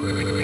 Wait.